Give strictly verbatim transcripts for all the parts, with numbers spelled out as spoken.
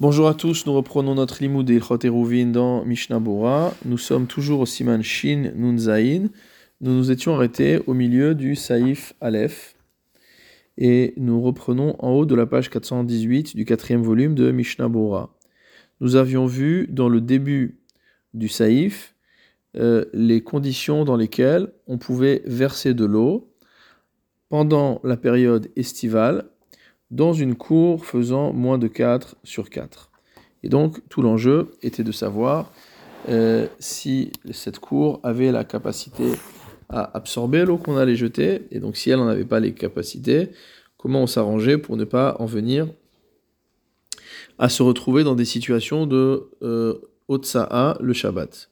Bonjour à tous, nous reprenons notre limoud des Ilchot Eruvin dans Mishnah Bora. Nous sommes toujours au Siman Shin Nunza'in. Nous nous étions arrêtés au milieu du Saïf Aleph. Et nous reprenons en haut de la page quatre cent dix-huit du quatrième volume de Mishnah Bora. Nous avions vu dans le début du Saïf euh, les conditions dans lesquelles on pouvait verser de l'eau pendant la période estivale dans une cour faisant moins de quatre sur quatre. Et donc, tout l'enjeu était de savoir euh, si cette cour avait la capacité à absorber l'eau qu'on allait jeter, et donc si elle n'en avait pas les capacités, comment on s'arrangeait pour ne pas en venir à se retrouver dans des situations de euh, hotsaha le Shabbat.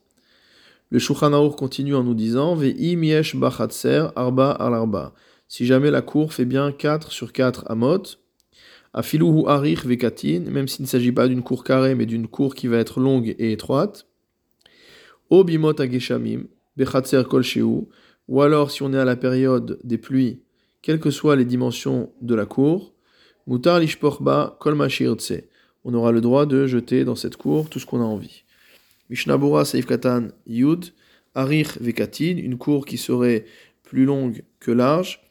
Le Shulchan Aruch continue en nous disant « Ve'i miesh bachatser arba al arba » Si jamais la cour fait bien quatre sur quatre amot, Afiluhu arich vekatin, même s'il ne s'agit pas d'une cour carrée, mais d'une cour qui va être longue et étroite. O bimot ageshamim, bechatser kolsheu, ou alors si on est à la période des pluies, quelles que soient les dimensions de la cour, mutar lishporba kolmashirtse, on aura le droit de jeter dans cette cour tout ce qu'on a envie. Mishnah Bora Seif Ketanet Yud, arich vekatin, une cour qui serait plus longue que large.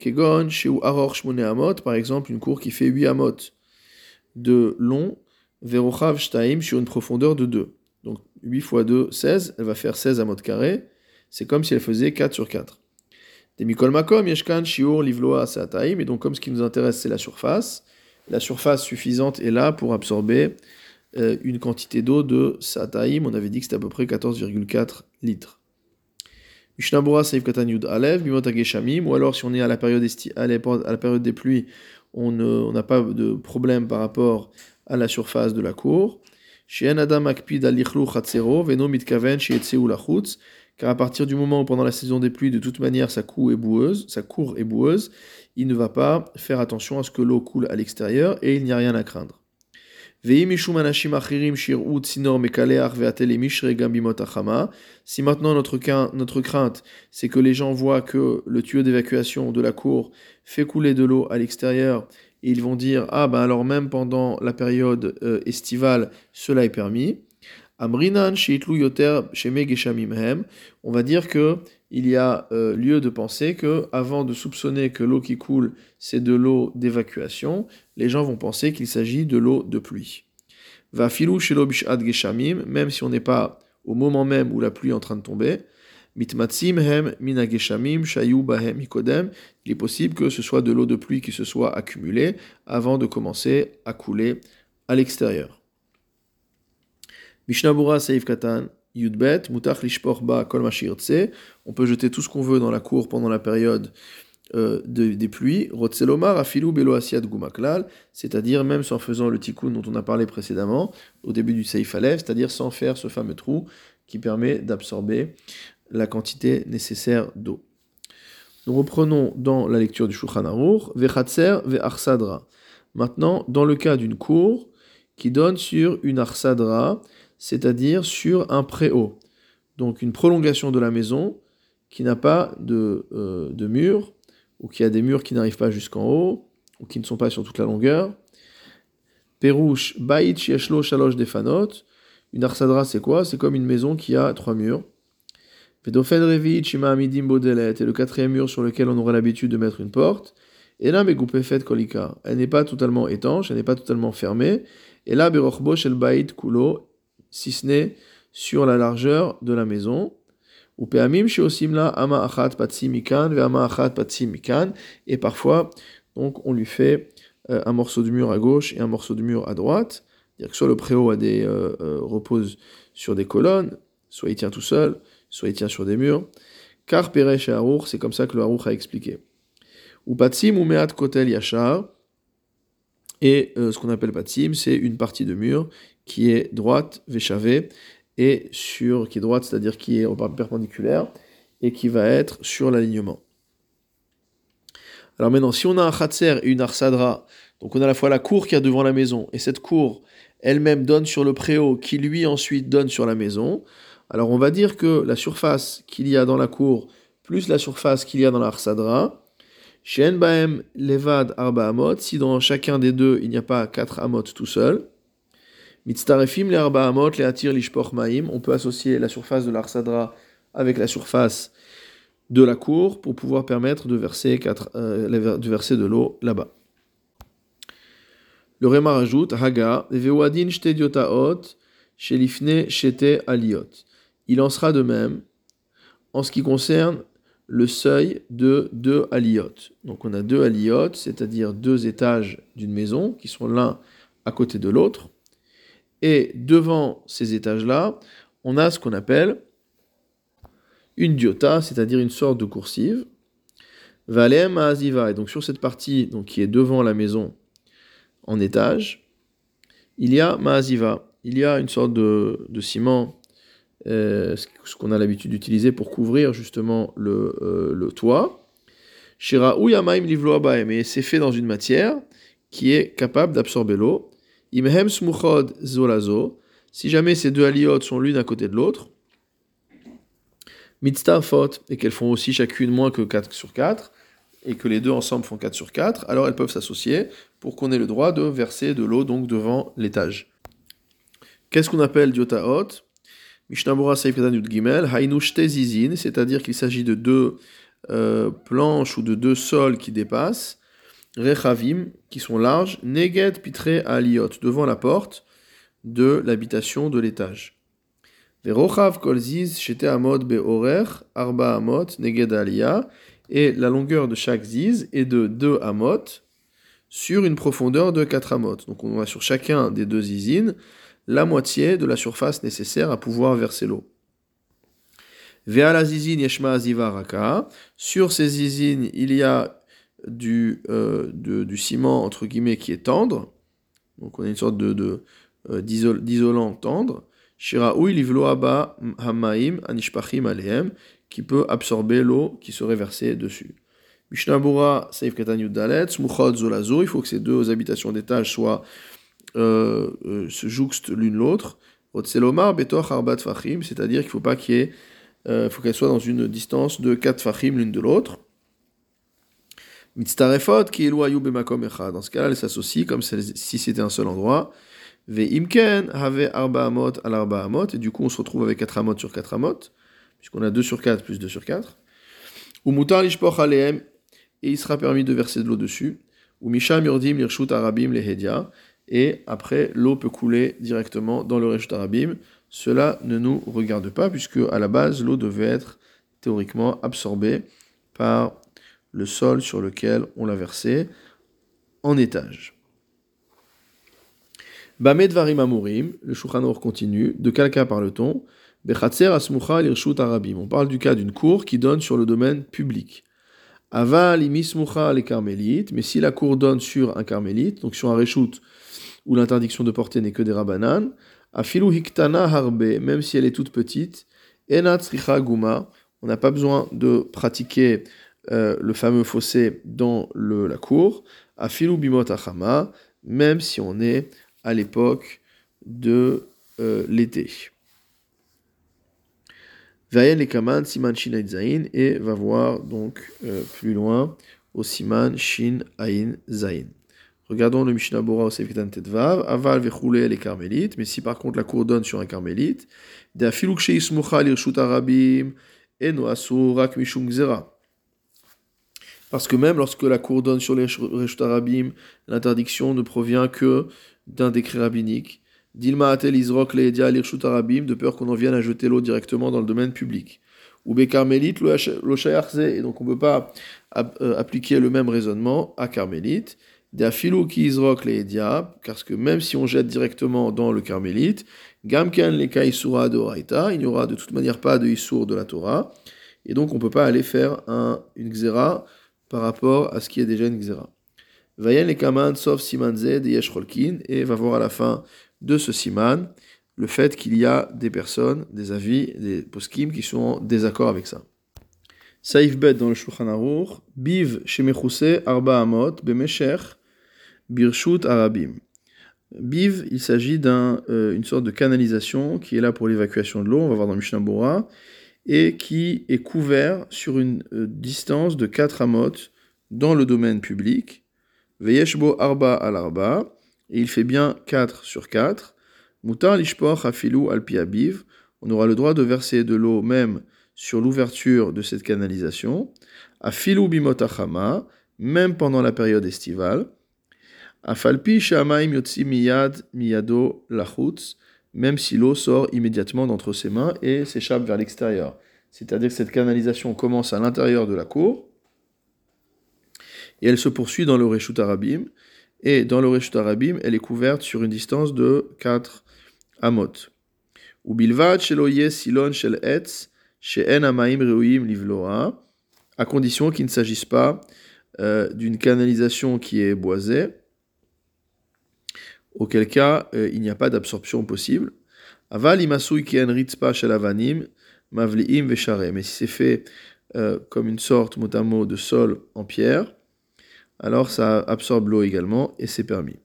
Kegon sheu aror shmone amot, par exemple une cour qui fait huit amot de long, verochav shtaim, sur une profondeur de deux. Donc huit fois deux, seize, elle va faire seize amot carrés, c'est comme si elle faisait quatre sur quatre. Des mikol makom yeshkan shiur livloa sataim, et donc comme ce qui nous intéresse c'est la surface, la surface suffisante est là pour absorber euh, une quantité d'eau de sataim, on avait dit que c'était à peu près quatorze virgule quatre litres. Mishnah Bora Saïf Ketanet Yud Aleph, bimot hageshamim, ou alors si on est à la période, esti- à la période des pluies, on n'a pas de problème par rapport à la surface de la cour. She'en adam akpid al lichlu chatzero, ve'no mitkaven she'etseu lachutz, car à partir du moment où pendant la saison des pluies, de toute manière, sa cour est boueuse, sa cour est boueuse, il ne va pas faire attention à ce que l'eau coule à l'extérieur et il n'y a rien à craindre. Si maintenant notre, ca- notre crainte, c'est que les gens voient que le tuyau d'évacuation de la cour fait couler de l'eau à l'extérieur, et ils vont dire « Ah ben alors même pendant la période euh, estivale, cela est permis. » On va dire que il y a euh, lieu de penser que, avant de soupçonner que l'eau qui coule c'est de l'eau d'évacuation, les gens vont penser qu'il s'agit de l'eau de pluie. Va filou shelo bishad geshamim, même si on n'est pas au moment même où la pluie est en train de tomber. Mitmatsim hem mina geshamim shayu bahem mikodem. Il est possible que ce soit de l'eau de pluie qui se soit accumulée avant de commencer à couler à l'extérieur. Mishnah Bora Saïf Ketanet Yud Bet, mutach lishpor ba kol ma shirtse, on peut jeter tout ce qu'on veut dans la cour pendant la période euh, de, des pluies. Rotze lomar afilu belo asiat gumaklal, c'est-à-dire même sans faisant le tikkun dont on a parlé précédemment au début du Saïf Aleph, c'est-à-dire sans faire ce fameux trou qui permet d'absorber la quantité nécessaire d'eau. Nous reprenons dans la lecture du Shulchan Aruch, vechatser ve'arsadra. Maintenant, dans le cas d'une cour qui donne sur une arsadra, c'est-à-dire sur un préau, donc une prolongation de la maison qui n'a pas de, euh, de murs, ou qui a des murs qui n'arrivent pas jusqu'en haut, ou qui ne sont pas sur toute la longueur. Perouche, bait, yeshlo, shalosh, defanot. Une arsadra, c'est quoi? C'est comme une maison qui a trois murs. Vedofen revit, shima amidim bodelet, et le quatrième mur sur lequel on aurait l'habitude de mettre une porte. Et là, megoupefet kolika, elle n'est pas totalement étanche, elle n'est pas totalement fermée. Et là, berochbo, shel bait, kulo, si ce n'est sur la largeur de la maison. Et parfois, donc, on lui fait euh, un morceau de mur à gauche et un morceau de mur à droite. C'est-à-dire que soit le préau a des, euh, euh, repose sur des colonnes, soit il tient tout seul, soit il tient sur des murs. Car Peresh et Aruch, c'est comme ça que le Aruch a expliqué. Ou patsim ou meat kotel yachar. Et euh, ce qu'on appelle patsim, c'est une partie de mur qui est droite, véchavé, et sur, qui est droite, c'est-à-dire qui est perpendiculaire, et qui va être sur l'alignement. Alors maintenant, si on a un khatser et une arsadra, donc on a à la fois la cour qu'il y a devant la maison, et cette cour elle-même donne sur le préau, qui lui ensuite donne sur la maison, alors on va dire que la surface qu'il y a dans la cour, plus la surface qu'il y a dans l'arsadra, chez Nbaem levad arba amot, si dans chacun des deux, il n'y a pas quatre amot tout seul, Mitztarefim le'arba amot le'atir lishpoch ma'im. On peut associer la surface de l'Arsadra avec la surface de la cour pour pouvoir permettre de verser, quatre, euh, de, verser de l'eau là-bas. Le Réma rajoute Haga, ve'wadin shte diotaot, shelifne shete aliot. Il en sera de même en ce qui concerne le seuil de deux aliotes. Donc on a deux aliotes, c'est-à-dire deux étages d'une maison qui sont l'un à côté de l'autre. Et devant ces étages-là, on a ce qu'on appelle une diota, c'est-à-dire une sorte de coursive. Valem maaziva. Et donc sur cette partie donc, qui est devant la maison en étage, il y a maaziva. Il y a une sorte de, de ciment. Euh, ce qu'on a l'habitude d'utiliser pour couvrir justement le, euh, le toit. Shiraou yamaim livloa baem, et c'est fait dans une matière qui est capable d'absorber l'eau. Imhem smuchod zolazo, si jamais ces deux aliotes sont l'une à côté de l'autre. Mitztafot, et qu'elles font aussi chacune moins que quatre sur quatre, et que les deux ensemble font quatre sur quatre, alors elles peuvent s'associer pour qu'on ait le droit de verser de l'eau donc devant l'étage. Qu'est-ce qu'on appelle diotaot? Mishnah Bora Saïf Ketanet Gimel, Haïnu shte zizine, c'est-à-dire qu'il s'agit de deux euh, planches ou de deux sols qui dépassent, Rechavim, qui sont larges, Neged Pitre Aliot, devant la porte de l'habitation de l'étage. Verochav Kol Ziz shete Amot Beorer, Arba Amot, Neged Alia, et la longueur de chaque ziz est de deux Amot sur une profondeur de quatre Amot. Donc on va sur chacun des deux zizines la moitié de la surface nécessaire à pouvoir verser l'eau. Ve'ala zizine yeshma aziva raka. Sur ces zizines, il y a du, euh, de, du ciment, entre guillemets, qui est tendre. Donc on a une sorte de, de, euh, d'isol, d'isolant tendre. Shira'u livlo haba hamaim anishpachim alehem, qui peut absorber l'eau qui serait versée dessus. Mishnah Bora Saif Ketanet Dalet, smuchot zolazo. Il faut que ces deux habitations d'étage soient Euh, euh, se jouxtent l'une l'autre, c'est-à-dire qu'il faut pas qu'il y ait, euh, faut qu'elles soient dans une distance de quatre fachim l'une de l'autre. Dans ce cas-là, elles s'associent comme si c'était un seul endroit. Et du coup, on se retrouve avec quatre amot sur quatre amot, puisqu'on a deux sur quatre plus deux sur quatre. Et il sera permis de verser de l'eau dessus. Reshut Arabim lehedia. Et après, l'eau peut couler directement dans le Reshut Arabim. Cela ne nous regarde pas, puisque à la base, l'eau devait être théoriquement absorbée par le sol sur lequel on l'a versée en étage. Bamed varim amurim, le Shulchan Aruch continue. De quel cas parle-t-on? Bechatzer asmucha l'Reshut Arabim. On parle du cas d'une cour qui donne sur le domaine public. Aval imismucha les carmélites, mais si la cour donne sur un carmélite, donc sur un Reshut, où l'interdiction de porter n'est que des rabbanan, afilu hiktana harbe, même si elle est toute petite, enat sricha guma, on n'a pas besoin de pratiquer euh, le fameux fossé dans le, la cour, afilu bimot achama, même si on est à l'époque de euh, l'été. Vayen lekaman Siman Shin Ain Zayin, et va voir donc euh, plus loin au Siman Shin Ain Zayin. Regardons le Mishnah Bora au Seif Ketanet Vav, aval vechoulé les carmélites, mais si par contre la cour donne sur un carmélite, d'afilu k'sheismucha l'Reshut Arabim, eno asur rak mishum gzera. Parce que même lorsque la cour donne sur les Reshut Arabim, l'interdiction ne provient que d'un décret rabbinique, d'ilma atel izrok lehedia l'Reshut Arabim, de peur qu'on en vienne à jeter l'eau directement dans le domaine public. Ou be carmélite lo shayachze, et donc on ne peut pas appliquer le même raisonnement à carmélite. D'afilou ki izrok lehedia, parce que même si on jette directement dans le carmélite, gamken leka isura d'oraita, il n'y aura de toute manière pas de isur de la Torah, et donc on ne peut pas aller faire un, une xéra par rapport à ce qui est déjà une xéra. Vayen lekaman sauf siman zed et yesh cholkin, et va voir à la fin de ce siman le fait qu'il y a des personnes, des avis, des poskim qui sont en désaccord avec ça. Saïf Bet dans le Shulchan Aruch, biv shemechuse arba amot bemeshech birshut arabim. Biv, il s'agit d'une euh, sorte de canalisation qui est là pour l'évacuation de l'eau, on va voir dans Mishnah Bora, et qui est couvert sur une euh, distance de quatre amot dans le domaine public. Veyeshbo arba al arba, et il fait bien quatre sur quatre. Moutar lishpoch afilou al pi abiv. On aura le droit de verser de l'eau même sur l'ouverture de cette canalisation. Afilou bimot achama, même pendant la période estivale. Afalpi shamaim yotsi miyad miyado lachutz, même si l'eau sort immédiatement d'entre ses mains et s'échappe vers l'extérieur. C'est-à-dire que cette canalisation commence à l'intérieur de la cour et elle se poursuit dans le Reshut Arabim. Et dans le Reshut Arabim, elle est couverte sur une distance de quatre amot. Ou bilvad sheloye silon shel etz she'en amaim reuim livloa, à condition qu'il ne s'agisse pas euh, d'une canalisation qui est boisée, auquel cas euh, il n'y a pas d'absorption possible. Aval imasui ken ritzpa shel avanim mavliim veshare. Mais si c'est fait euh, comme une sorte mot à mot de sol en pierre, alors ça absorbe l'eau également et c'est permis.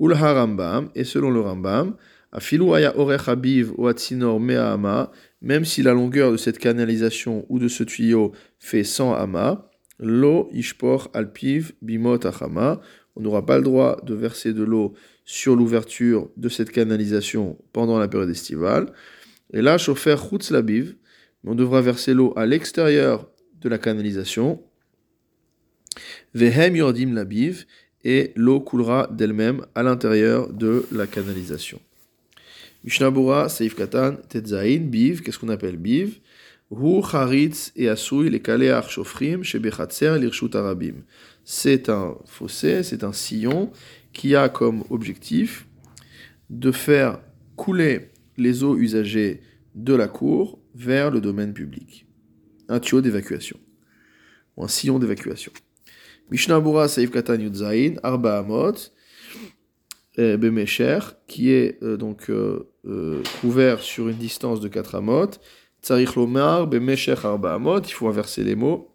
Ul harambam, et selon le Rambam, afilu haya orech habiv ou atsinor mea ama, même si la longueur de cette canalisation ou de ce tuyau fait cent amas, l'eau ishpor alpiv bimot achama, on n'aura pas le droit de verser de l'eau sur l'ouverture de cette canalisation pendant la période estivale. Et là, chofer chutz labiv, on devra verser l'eau à l'extérieur de la canalisation. Vehem yordim labiv, et l'eau coulera d'elle-même à l'intérieur de la canalisation. Mishnah Bora, Seif Ketanet, Tetzain, biv, qu'est-ce qu'on appelle biv? Hu charitz et asui les kaleach shofrim shebechatzer l'irshut arabim. C'est un fossé, c'est un sillon qui a comme objectif de faire couler les eaux usagées de la cour vers le domaine public. Un tuyau d'évacuation. Ou un sillon d'évacuation. Mishnah Bora Saïf Ketanet Zayin, Arba Amot, Bemesher, qui est euh, donc euh, euh, couvert sur une distance de quatre amot. Tsarich Lomar, Bemesher Arba Amot, il faut inverser les mots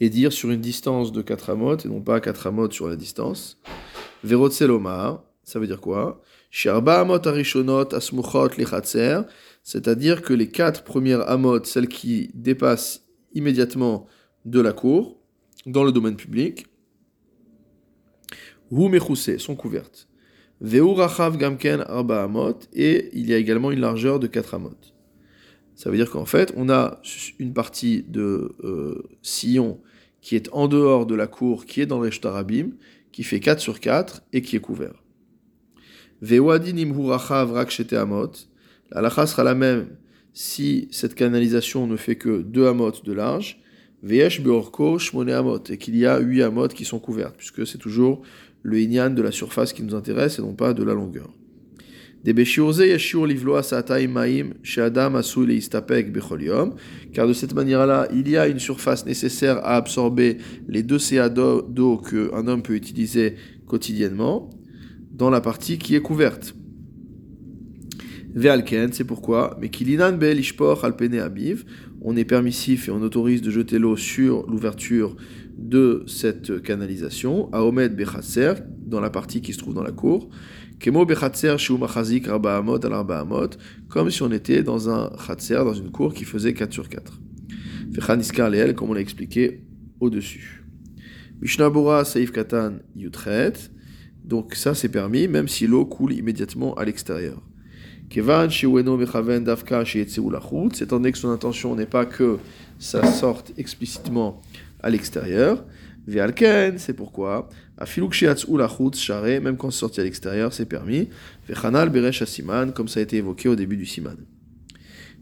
et dire sur une distance de quatre amot et non pas quatre amot sur la distance. Verotse Lomar, ça veut dire quoi? Sharba Amot Arishonot Asmuchot Lechatzer, c'est-à-dire que les quatre premières amot, celles qui dépassent immédiatement de la cour, dans le domaine public, ou mechoussé, sont couvertes. Veu rachav gamken arba amot, et il y a également une largeur de quatre amot. Ça veut dire qu'en fait, on a une partie de euh, sillon qui est en dehors de la cour, qui est dans les shtarabim, qui fait quatre sur quatre et qui est couvert. Veu adinim hu rachav rakshete amot, la lacha sera la même si cette canalisation ne fait que deux amot de large, Veyesh beorko shmone amot, et qu'il y a huit amot qui sont couvertes, puisque c'est toujours le inyan de la surface qui nous intéresse et non pas de la longueur. Car de cette manière-là, il y a une surface nécessaire à absorber les deux C A d'eau qu'un homme peut utiliser quotidiennement dans la partie qui est couverte. Vealken, c'est pourquoi, mais kilinan be lishpor alpene abiv, on est permissif et on autorise de jeter l'eau sur l'ouverture de cette canalisation, aomed bechatzer, dans la partie qui se trouve dans la cour, kemo bechatzer sheu machazik arba amot al arba amot, comme si on était dans un chatzer, dans une cour qui faisait quatre sur quatre. Vechaniskar leel, comme on l'a expliqué au-dessus. Mishnah Bora Saïf Katan Yutret, donc ça c'est permis, même si l'eau coule immédiatement à l'extérieur. Kevan sheweno mechaven davka sheyetzeu lachutz, étant donné que son intention n'est pas que ça sorte explicitement à l'extérieur. Ve'alken, c'est pourquoi afilu ksheyatzeu lachutz share, même quand c'est sorti à l'extérieur, c'est permis. Ve'chanal beresh hasiman, comme ça a été évoqué au début du siman.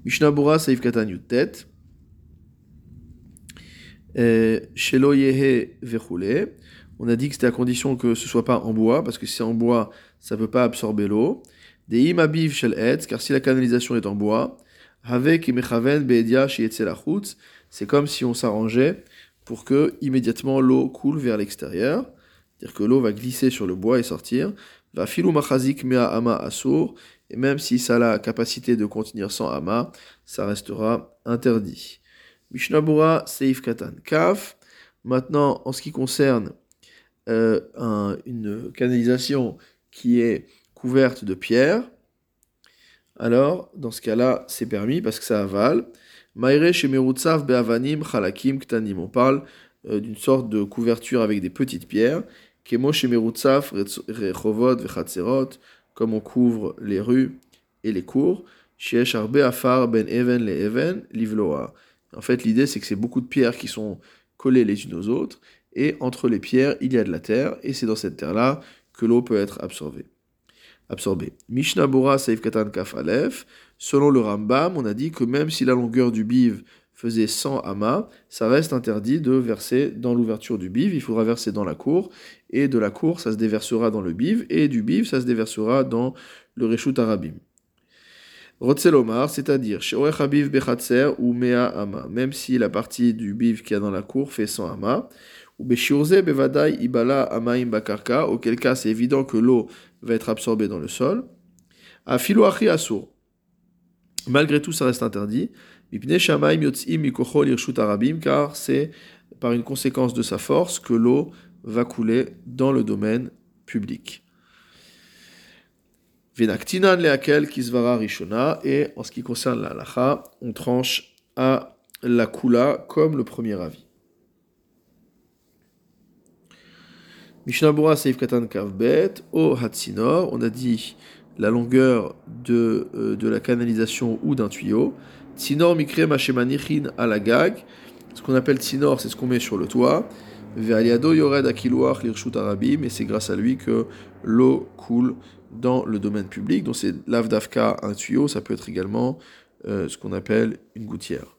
Mishnah Bora Saïf Ketanet Yutet, shelo yehe vechoule. On a dit que c'était à condition que ce soit pas en bois, parce que si c'est en bois, ça peut pas absorber l'eau. Des imabiv shel etz, car si la canalisation est en bois, havek imechaven beedia sheyetze lachutz, c'est comme si on s'arrangeait pour que immédiatement l'eau coule vers l'extérieur, c'est-à-dire que l'eau va glisser sur le bois et sortir. Va filou machazik mea ama asur, et même si ça a la capacité de contenir cent amas, ça restera interdit. Mishnah Bora Seif Ketanet Kaf. Maintenant, en ce qui concerne euh, un, une canalisation qui est couverte de pierre, alors dans ce cas-là, c'est permis parce que ça avale. Maire shemerutzav beavanim chalakim ktanim. On parle euh, d'une sorte de couverture avec des petites pierres. Kemo shemerutzav rechovot vechatzerot, comme on couvre les rues et les cours. Sheesh arbe afar ben even le even livloa. En fait, l'idée, c'est que c'est beaucoup de pierres qui sont collées les unes aux autres, et entre les pierres, il y a de la terre, et c'est dans cette terre-là que l'eau peut être absorbée. absorbée. Mishnah Bora Saïf Katan Kaf Aleph. Selon le Rambam, on a dit que même si la longueur du biv faisait cent amas, ça reste interdit de verser dans l'ouverture du biv, il faudra verser dans la cour, et de la cour, ça se déversera dans le biv, et du biv, ça se déversera dans le Reshut Arabim. Rotselomar, c'est-à-dire Sheorech Habiv Bechatser ou Mea Ama, même si la partie du biv qu'il y a dans la cour fait cent amas, ou Beshiurze Bevadai Ibala Amaim Bakarka, auquel cas c'est évident que l'eau va être absorbée dans le sol. Afilu Achi Asur, malgré tout ça reste interdit. Mipnei Shamaim Yotzim Mikocho Lirshut Arabim, car c'est par une conséquence de sa force que l'eau va couler dans le domaine public. Venaktinan leakel kisvara rishona, et en ce qui concerne la halacha, on tranche à la kula comme le premier avis. Mishnah Bora Seif Katan Kav Bet o hatsinor, on a dit la longueur de euh, de la canalisation ou d'un tuyau. Tsinor mikre mashemanirhin alagag, ce qu'on appelle tsinor, c'est ce qu'on met sur le toit. Ve'aliado yored akiluach lirshut arabim, et c'est grâce à lui que l'eau coule dans le domaine public. Donc c'est l'avdavka, un tuyau, ça peut être également euh, ce qu'on appelle une gouttière.